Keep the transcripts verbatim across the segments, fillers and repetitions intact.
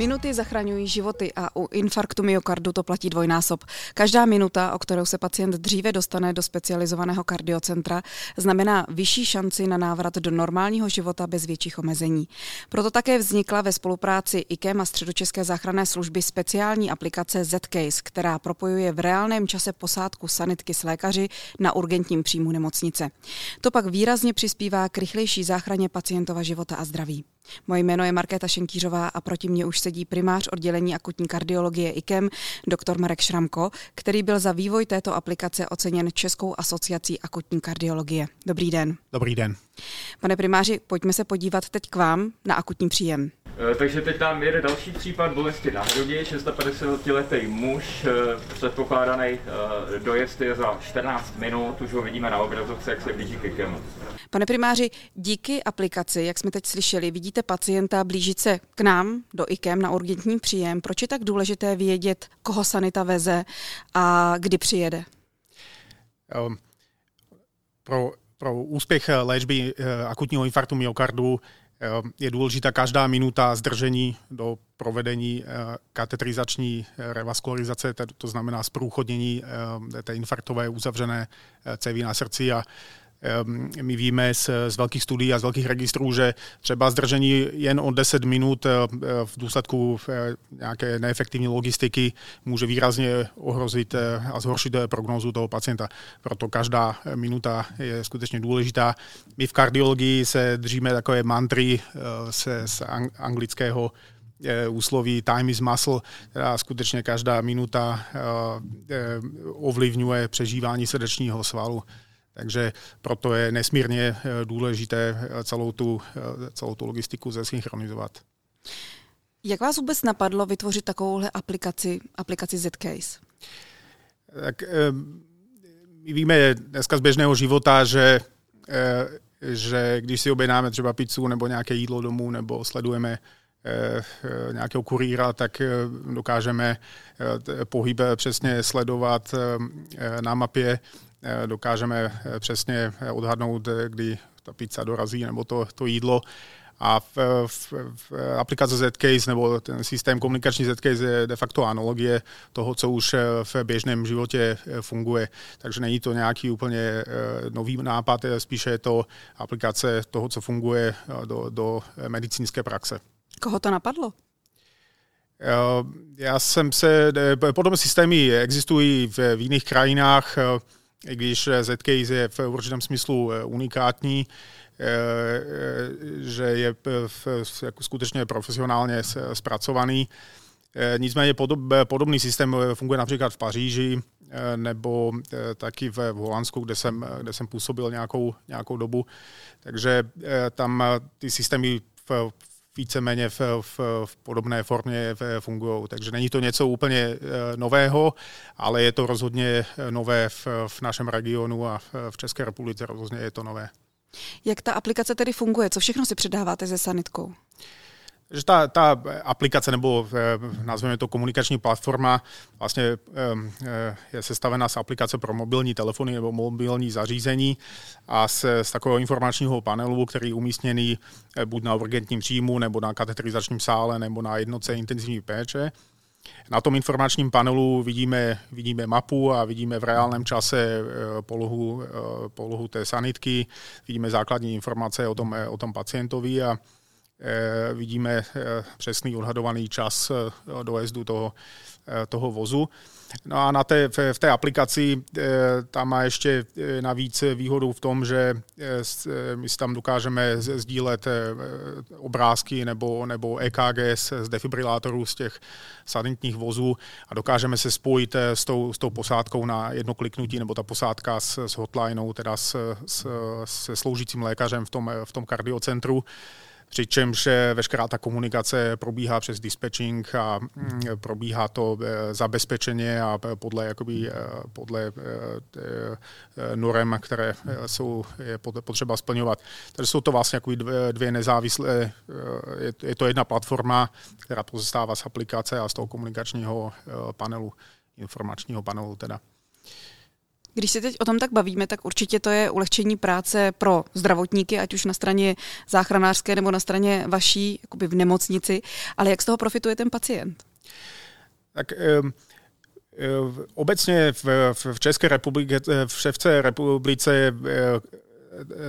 Minuty zachraňují životy a u infarktu myokardu to platí dvojnásob. Každá minuta, o kterou se pacient dříve dostane do specializovaného kardiocentra, znamená vyšší šanci na návrat do normálního života bez větších omezení. Proto také vznikla ve spolupráci IKEM a Středočeské záchranné služby speciální aplikace Z-Case, která propojuje v reálném čase posádku sanitky s lékaři na urgentním příjmu nemocnice. To pak výrazně přispívá k rychlejší záchraně pacientova života a zdraví. Moje jméno je Markéta Šenčířová a proti mně už sedí primář oddělení akutní kardiologie IKEM, doktor Marek Šramko, který byl za vývoj této aplikace oceněn Českou asociací akutní kardiologie. Dobrý den. Dobrý den. Pane primáři, pojďme se podívat teď k vám na akutní příjem. Takže teď tam jede další případ bolesti na hrudi, šedesaťpäťletý muž, předpokládaný dojezd je za štrnásť minút, už ho vidíme na obrazovce, jak se blíží k IKEMu. Pane primáři, díky aplikaci, jak jsme teď slyšeli, vidíte pacienta blížit se k nám do IKEM na urgentní příjem. Proč je tak důležité vědět, koho sanita veze a kdy přijede? Um, pro, pro úspěch léčby akutního infarktu myokardu je důležitá každá minuta zdržení do provedení katetrizační revaskularizace, to znamená zprůchodnění té infarktové uzavřené cévy na srdci. A my víme z, z velkých studií a z velkých registrů, že třeba zdržení jen o deset minut v důsledku nějaké neefektivní logistiky může výrazně ohrozit a zhoršit prognózu toho pacienta. Proto každá minuta je skutečně důležitá. My v kardiologii se držíme takové mantry se, z anglického úsloví time is muscle, a skutečně každá minuta ovlivňuje přežívání srdečního svalu. Takže proto je nesmírně důležité celou tu, celou tu logistiku zesynchronizovat. Jak vás vůbec napadlo vytvořit takovouhle aplikaci, aplikaci Z-Case? Tak my víme dneska z běžného života, že, že když si objednáme třeba pizzu nebo nějaké jídlo domů nebo sledujeme nějakého kurýra, tak dokážeme pohyb přesně sledovat na mapě. Dokážeme přesně odhadnout, kdy ta pizza dorazí nebo to, to jídlo. A v, v, v aplikace Z-Case nebo ten systém komunikační Z-Case je de facto analogie toho, co už v běžném životě funguje. Takže není to nějaký úplně nový nápad, spíše je to aplikace toho, co funguje do, do medicínské praxe. Koho to napadlo? Já jsem se... Podobné systémy existují v, v jiných krajinách, i když Z-Case je v určitém smyslu unikátní, že je skutečně profesionálně zpracovaný. Nicméně podobný systém funguje například v Paříži nebo taky v Holandsku, kde jsem, kde jsem působil nějakou, nějakou dobu. Takže tam ty systémy v víceméně v, v, v podobné formě fungují. Takže není to něco úplně nového, ale je to rozhodně nové v, v našem regionu a v, v České republice rozhodně je to nové. Jak ta aplikace tedy funguje? Co všechno si předáváte se sanitkou? Že ta, ta aplikace, nebo nazveme to komunikační platforma, vlastně je sestavena z aplikace pro mobilní telefony nebo mobilní zařízení a z, z takového informačního panelu, který je umístěný buď na urgentním příjmu, nebo na katetrizačním sále, nebo na jednotce intenzivní péče. Na tom informačním panelu vidíme, vidíme mapu a vidíme v reálném čase polohu, polohu té sanitky, vidíme základní informace o tom, o tom pacientovi a vidíme přesný odhadovaný čas dojezdu toho, toho vozu. No a na té, v té aplikaci tam má ještě navíc výhodu v tom, že my si tam dokážeme sdílet obrázky nebo, nebo E K G z defibrilátorů z těch sanitních vozů a dokážeme se spojit s tou, s tou posádkou na jedno kliknutí, nebo ta posádka s, s hotlineou, teda s, s, se sloužícím lékařem v tom, v tom kardiocentru. Přičemž veškerá ta komunikace probíhá přes dispatching a probíhá to zabezpečeně a podle, jakoby, podle norem, které jsou je potřeba splňovat. Takže jsou to vlastně dvě nezávislé, je to jedna platforma, která pozostává z aplikace a z toho komunikačního panelu, informačního panelu teda. Když se teď o tom tak bavíme, tak určitě to je ulehčení práce pro zdravotníky, ať už na straně záchranářské nebo na straně vaší, jakoby v nemocnici, ale jak z toho profituje ten pacient? Tak um... obecně v, v České republice, v České republice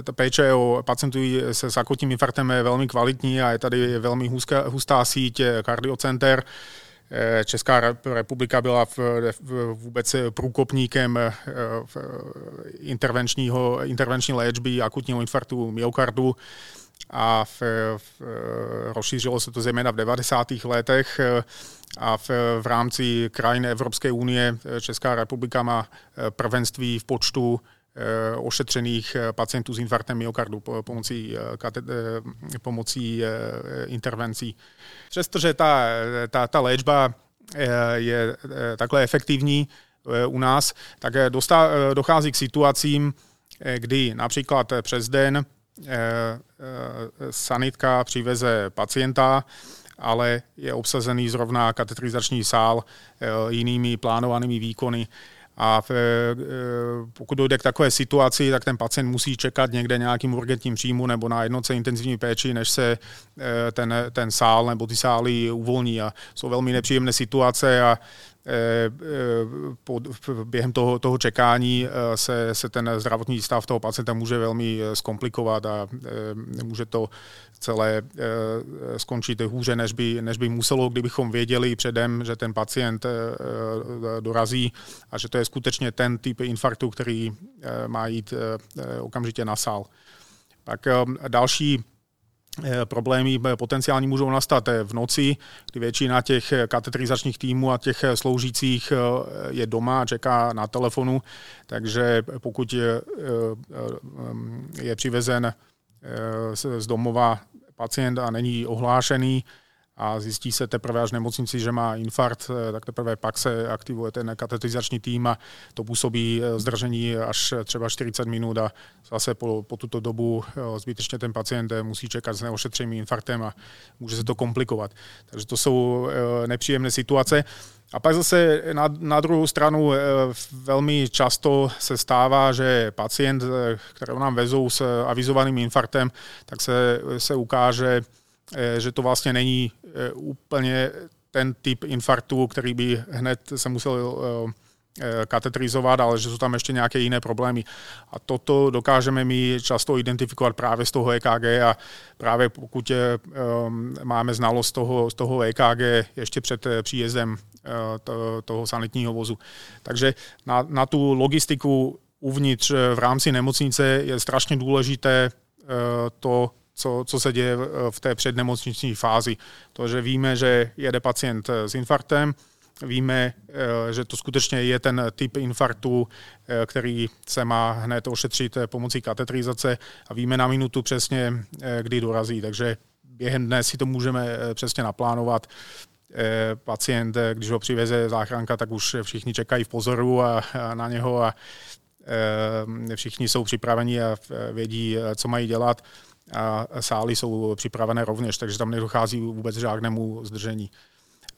ta péče o pacientů s akutním infarktem je velmi kvalitní a je tady velmi hustá, hustá síť kardiocenter. Česká republika byla v, v, vůbec průkopníkem v intervenčního, intervenční léčby akutního infarktu myokardu a v, v, rozšířilo se to zejména v devadesátých letech. A v, v rámci krajiny Evropské unie Česká republika má prvenství v počtu e, ošetřených pacientů s infarktem myokardu po, pomocí, kate, pomocí e, intervencí. Přestože ta, ta, ta léčba je takhle efektivní u nás, tak dostá, dochází k situacím, kdy například přes den e, sanitka přiveze pacienta, ale je obsazený zrovna katetrizační sál jinými plánovanými výkony. A pokud dojde k takové situaci, tak ten pacient musí čekat někde nějakým urgentním příjmu nebo na jednotce intenzivní péči, než se ten, ten sál nebo ty sály uvolní. A jsou velmi nepříjemné situace a během toho, toho čekání se, se ten zdravotní stav toho pacienta může velmi zkomplikovat a může to celé skončit hůře, než by, než by muselo, kdybychom věděli předem, že ten pacient dorazí a že to je skutečně ten typ infarktu, který má jít okamžitě na sál. Tak další problémy potenciální můžou nastat v noci, kdy většina těch katetrizačních týmů a těch sloužících je doma a čeká na telefonu, takže pokud je, je přivezen z domova pacient a není ohlášený a zjistí se teprve až v nemocnici, že má infarkt, tak teprve pak se aktivuje ten katetrizační tým a to působí zdržení až třeba čtyřicet minut a zase po, po tuto dobu zbytečně ten pacient musí čekat s neošetřeným infarktem a může se to komplikovat. Takže to jsou nepříjemné situace. A pak zase na, na druhou stranu velmi často se stává, že pacient, kterého nám vezou s avizovaným infarktem, tak se, se ukáže, že to vlastně není úplně ten typ infarktu, který by hned se musel katetrizovat, ale že jsou tam ještě nějaké jiné problémy. A toto dokážeme my často identifikovat právě z toho E K G a právě pokud máme znalost toho, z toho E K G ještě před příjezdem toho sanitního vozu. Takže na, na tu logistiku uvnitř v rámci nemocnice je strašně důležité to, Co, co se děje v té přednemocniční fázi. To, že víme, že jede pacient s infarktem, víme, že to skutečně je ten typ infarktu, který se má hned ošetřit pomocí katetrizace a víme na minutu přesně, kdy dorazí. Takže během dne si to můžeme přesně naplánovat. Pacient, když ho přiveze záchranka, tak už všichni čekají v pozoru a, a na něho a všichni jsou připraveni a vědí, co mají dělat. A sály jsou připravené rovněž, takže tam nedochází vůbec žádnému zdržení.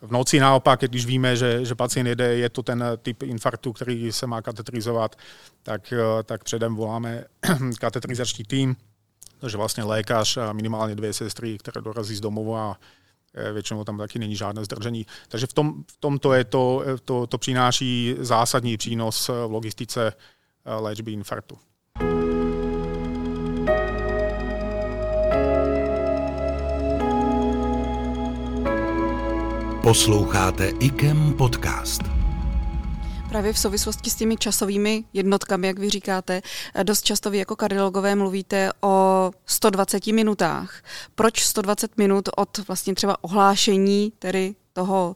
V noci naopak, když víme, že, že pacient jede, je to ten typ infarktu, který se má katetrizovat, tak, tak předem voláme katetrizační tým, takže vlastně lékař a minimálně dvě sestry, které dorazí z domova a většinou tam taky není žádné zdržení. Takže v tom, v tom to, je to, to, to přináší zásadní přínos v logistice léčby infarktu. Posloucháte I K E M podcast. Právě v souvislosti s těmi časovými jednotkami, jak vy říkáte, dost často vy jako kardiologové mluvíte o sto dvaceti minutách. Proč sto dvacet minut od vlastně třeba ohlášení, tedy toho,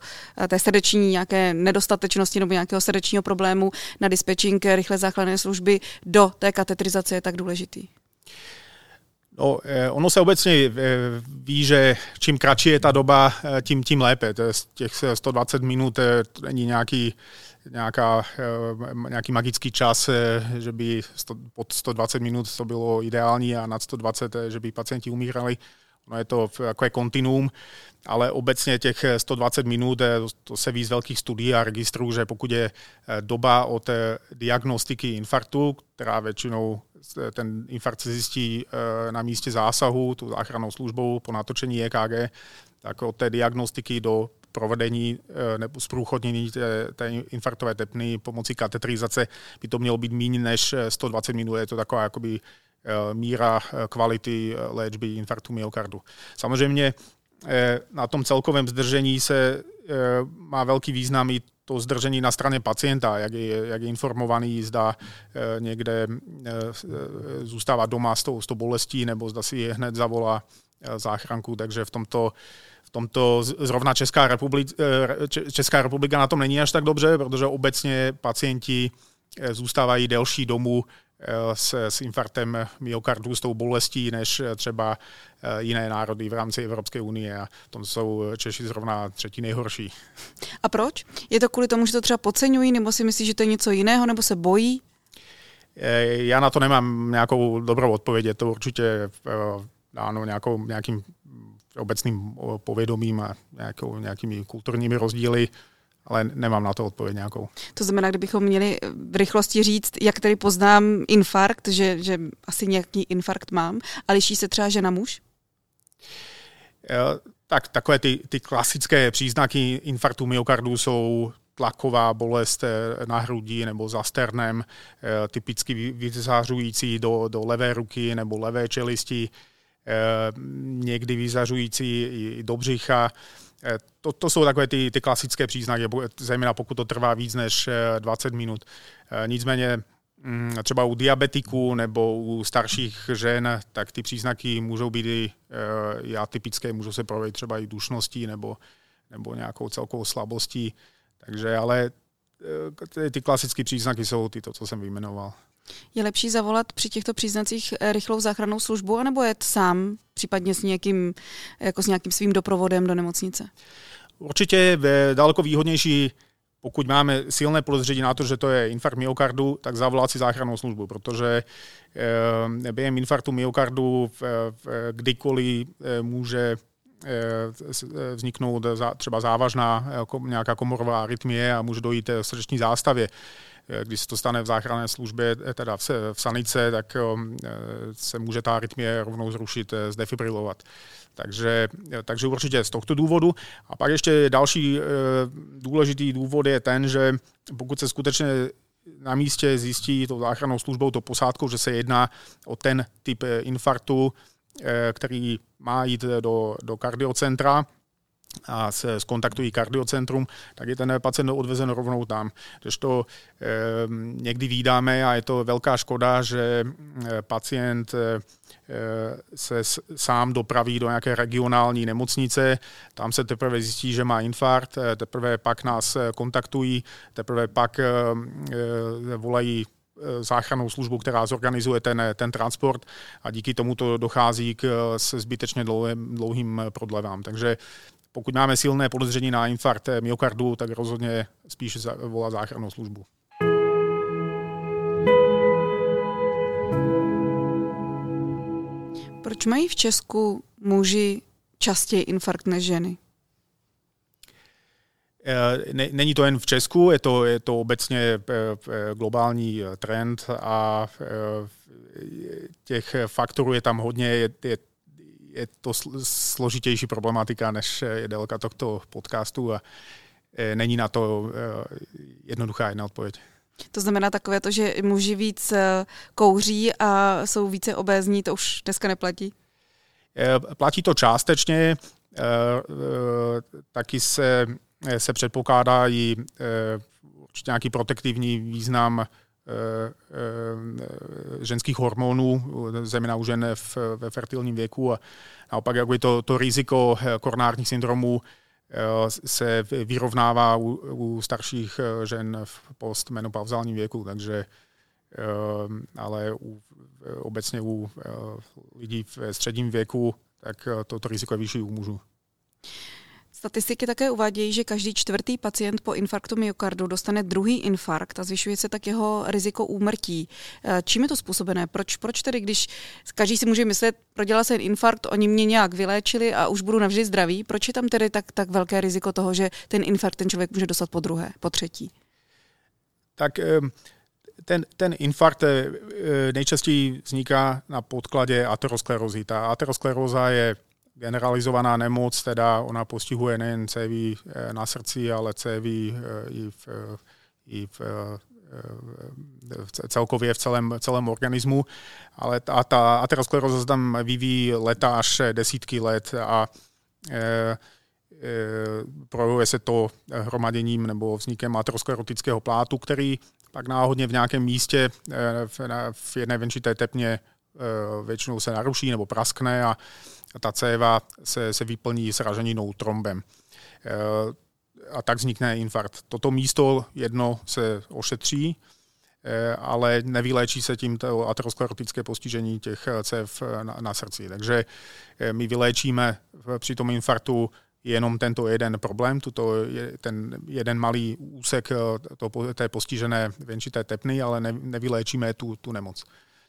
té srdeční nějaké nedostatečnosti nebo nějakého srdečního problému na dispečink rychlé záchranné služby do té katetrizace je tak důležitý? No, ono se obecně ví, že čím kratší je ta doba, tím, tím lépe. Těch sto dvacet minut není nějaký, nějaká, nějaký magický čas, že by sto, pod sto dvacet minut to bylo ideální a nad sto dvacet, že by pacienti umírali. No je to takové kontinuum, ale obecně těch sto dvacet minut, to se ví z velkých studií a registrů, že pokud je doba od diagnostiky infarktu, která většinou ten infarkt se zjistí na místě zásahu, tu záchrannou službou po natočení E K G, tak od té diagnostiky do provedení nebo zprůchodnění té, té infarktové tepny pomocí katetrizace by to mělo být méně než sto dvacet minut. Je to taková jakoby míra kvality léčby infarktu myokardu. Samozřejmě na tom celkovém zdržení se má velký význam i to zdržení na straně pacienta, jak je, jak je informovaný, zda někde zůstává doma s tou, s tou bolestí, nebo zda si hned zavolá záchranku, takže v tomto V tomto zrovna Česká republika, Česká republika na tom není až tak dobře, protože obecně pacienti zůstávají delší domů s, s infarktem myokardu, s tou bolestí, než třeba jiné národy v rámci Evropské unie. A v tom jsou Češi zrovna třetí nejhorší. A proč? Je to kvůli tomu, že to třeba podceňují, nebo si myslí, že to je něco jiného, nebo se bojí? Já na to nemám nějakou dobrou odpověď. Je to určitě dáno nějakou, nějakým obecným povědomím a nějakou, nějakými kulturními rozdíly, ale nemám na to odpověď nějakou. To znamená, kdybychom měli v rychlosti říct, jak tedy poznám infarkt, že, že asi nějaký infarkt mám, a liší se třeba žena muž? Tak, takové ty, ty klasické příznaky infarktu myokardu jsou tlaková bolest na hrudi nebo za sternem, typicky vyzařující do, do levé ruky nebo levé čelisti, někdy vyzařující i do břicha. To, to jsou takové ty, ty klasické příznaky, zejména pokud to trvá víc než dvacet minut. Nicméně třeba u diabetiků nebo u starších žen, tak ty příznaky můžou být i atypické, můžou se projevit třeba i dušností nebo, nebo nějakou celkovou slabostí. Takže ale ty, ty klasické příznaky jsou tyto, co jsem vyjmenoval. Je lepší zavolat při těchto příznacích rychlou záchrannou službu, anebo jet sám, případně s nějakým, jako s nějakým svým doprovodem do nemocnice? Určitě je daleko výhodnější, pokud máme silné podezření na to, že to je infarkt myokardu, tak zavolat si záchrannou službu, protože během infarktu myokardu kdykoliv může vzniknout třeba závažná nějaká komorová arytmie a může dojít k srdeční zástavě. Když se to stane v záchranné službě, teda v sanice, tak se může ta arytmie rovnou zrušit, zdefibrilovat. Takže, takže určitě z tohoto důvodu. A pak ještě další důležitý důvod je ten, že pokud se skutečně na místě zjistí tou záchrannou službou, tou posádkou, že se jedná o ten typ infarktu, který má jít do, do kardiocentra, a se skontaktují kardiocentrum, tak je ten pacient odvezen rovnou tam. Což to eh, někdy vídáme a je to velká škoda, že pacient eh, se sám dopraví do nějaké regionální nemocnice, tam se teprve zjistí, že má infarkt, teprve pak nás kontaktují, teprve pak eh, volají záchrannou službu, která zorganizuje ten, ten transport, a díky tomu to dochází k zbytečně dlouhým prodlevám. Takže pokud máme silné podezření na infarkt myokardu, tak rozhodně spíše volá záchrannou službu. Proč mají v Česku muži častěji infarkt než ženy? Není to jen v Česku, je to, je to obecně globální trend a těch faktorů je tam hodně, je, je, je to složitější problematika, než je délka tohoto podcastu, a není na to jednoduchá jedna odpověď. To znamená takové to, že muži víc kouří a jsou více obézní, to už dneska neplatí? Platí to částečně, taky se se předpokládá i určitě nějaký protektivní význam ženských hormonů, zejména u žen ve fertilním věku, a naopak jako to, to riziko koronárních syndromů se vyrovnává u, u starších žen v postmenopauzálním věku, takže ale u, obecně u lidí ve středním věku, tak toto riziko je vyšší u mužů. Statistiky také uvádějí, že každý čtvrtý pacient po infarktu myokardu dostane druhý infarkt a zvyšuje se tak jeho riziko úmrtí. Čím je to způsobené? Proč, proč tedy, když každý si může myslet, prodělal se infarkt, oni mě nějak vyléčili a už budu navždy zdravý, proč je tam tedy tak, tak velké riziko toho, že ten infarkt ten člověk může dostat po druhé, po třetí? Tak ten, ten infarkt nejčastěji vzniká na podkladě aterosklerózy. Ta ateroskleróza je generalizovaná nemoc, teda ona postihuje nejen cévy na srdci, ale cévy i, v, i v, celkově v celém, celém organismu. Ale ta, ta ateroskleróza se tam vyvíjí leta až desítky let a e, projevuje se to hromaděním nebo vznikem aterosklerotického plátu, který pak náhodně v nějakém místě v, v jedné venčité tepně většinou se naruší nebo praskne a ta céva se, se vyplní sraženinou trombem. A tak vznikne infarkt. Toto místo jedno se ošetří, ale nevyléčí se tím to aterosklerotické postižení těch cév na, na srdci. Takže my vyléčíme při tom infarktu jenom tento jeden problém, tuto je, ten jeden malý úsek to, té postižené venčité tepny, ale ne, nevyléčíme tu, tu nemoc.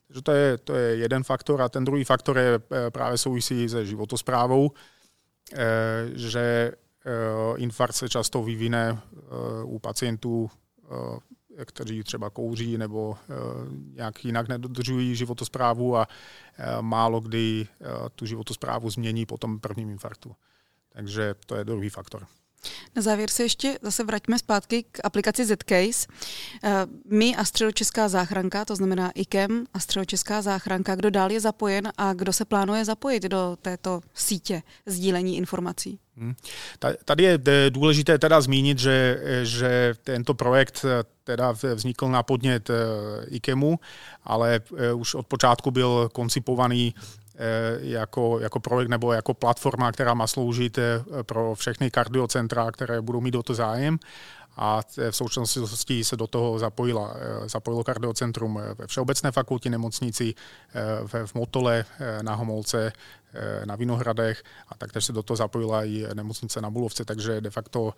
Takže to je, to je jeden faktor a ten druhý faktor je právě souvisí se životosprávou, že infarkt se často vyvine u pacientů, kteří třeba kouří nebo nějak jinak nedodržují životosprávu a málo kdy tu životosprávu změní po tom prvním infarktu. Takže to je druhý faktor. Na závěr se ještě zase vraťme zpátky k aplikaci Z-Case. My a Středočeská záchranka, to znamená I K E M a Středočeská záchranka, kdo dál je zapojen a kdo se plánuje zapojit do této sítě sdílení informací? Tady je důležité teda zmínit, že, že tento projekt teda vznikl na podnět I K E M u, ale už od počátku byl koncipovaný Jako, jako projekt nebo jako platforma, která má sloužit pro všechny kardiocentra, které budou mít do toho zájem. A v současnosti se do toho zapojila, zapojilo kardiocentrum ve Všeobecné fakultní nemocnici, v Motole, na Homolce, na Vinohradech a taktéž se do toho zapojila i nemocnice na Bulovce, takže de facto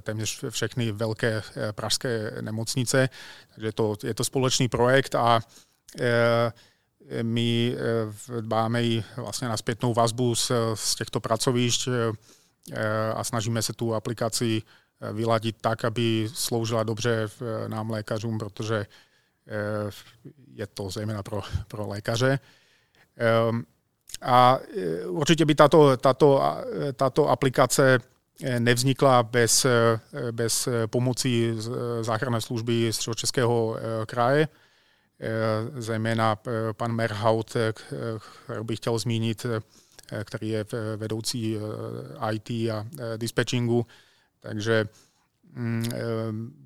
téměř všechny velké pražské nemocnice. Takže to, je to společný projekt a my dbáme i vlastně na zpětnou vazbu z, z těchto pracovišť a snažíme se tu aplikaci vyladit tak, aby sloužila dobře nám lékařům, protože je to zejména pro, pro lékaře. A určitě by tato, tato, tato aplikace nevznikla bez, bez pomoci záchranné služby Středočeského kraje. Zejména pan Merhaut, kterou bych chtěl zmínit, který je vedoucí I T a dispečingu. Takže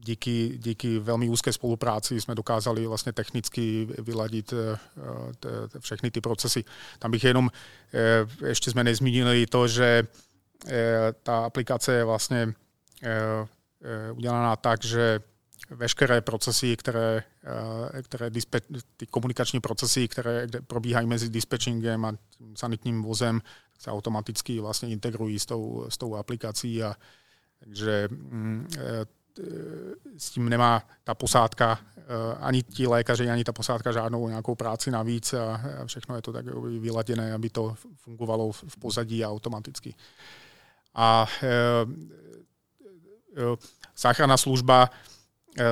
díky, díky velmi úzké spolupráci jsme dokázali vlastně technicky vyladit všechny ty procesy. Tam bych jenom, ještě jsme nezmínili to, že ta aplikace je vlastně udělaná tak, že veškeré procesy, které, které dispe, ty komunikační procesy, které probíhají mezi dispečingem a sanitním vozem, se automaticky vlastně integrují s tou, s tou aplikací a takže s tím nemá ta posádka, ani ti lékaři, ani ta posádka žádnou nějakou práci navíc a všechno je to tak vyladěné, aby to fungovalo v pozadí a automaticky. A záchranná služba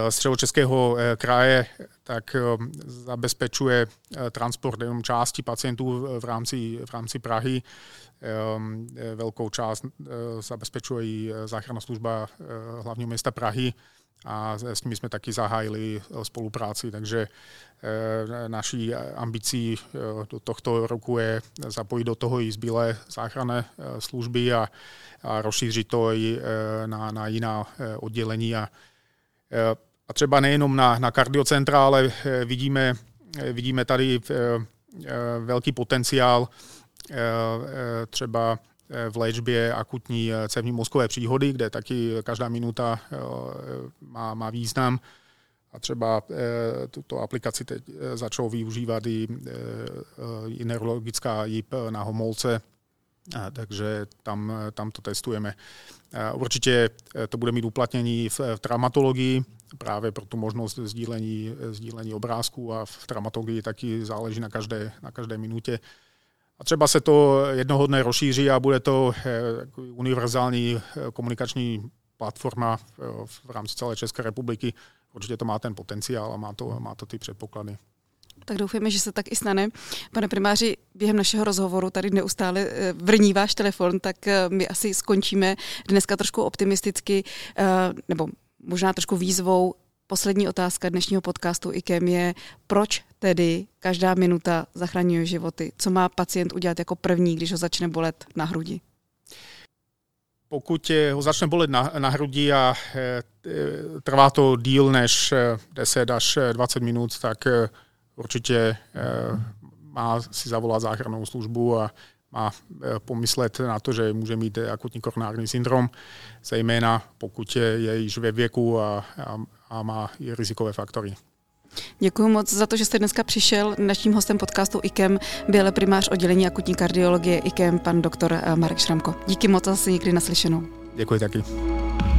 Středočeského kraje tak zabezpečuje transport jenom části pacientů v rámci, v rámci Prahy. Velkou část zabezpečuje i záchranná služba hlavního města Prahy a s nimi jsme taky zahájili spolupráci, takže naší ambicí do tohoto roku je zapojit do toho i zbylé záchranné služby a, a rozšířit to i na, na jiná oddělení a A třeba nejenom na, na kardiocentra, ale vidíme, vidíme tady velký potenciál třeba v léčbě akutní cévní mozkové příhody, kde taky každá minuta má, má význam. A třeba tuto aplikaci teď začalo využívat i, i neurologická J I P na Homolce, A, takže tam, tam to testujeme. A určitě to bude mít uplatnění v, v traumatologii, právě pro tu možnost sdílení, sdílení obrázků, a v traumatologii taky záleží na každé, na každé minutě. A třeba se to jednoho dne rozšíří a bude to univerzální komunikační platforma v rámci celé České republiky. Určitě to má ten potenciál a má to, má to ty předpoklady. Tak doufáme, že se tak i stane. Pane primáři, během našeho rozhovoru tady neustále vrní váš telefon, tak my asi skončíme dneska trošku optimisticky, nebo možná trošku výzvou. Poslední otázka dnešního podcastu IKEM je, proč tedy každá minuta zachraňuje životy? Co má pacient udělat jako první, když ho začne bolet na hrudi? Pokud ho začne bolet na, na hrudi a e, trvá to díl než deset až dvacet minut, tak e, určitě e, má si zavolat záchrannou službu a má e, pomyslet na to, že může mít akutní koronární syndrom, zejména pokud je, je již ve věku a, a, a má i rizikové faktory. Děkuji moc za to, že jste dneska přišel. Naším hostem podcastu IKEM byl primář oddělení akutní kardiologie IKEM, pan doktor Marek Šramko. Díky moc a zase někdy naslyšenou. Děkuji taky.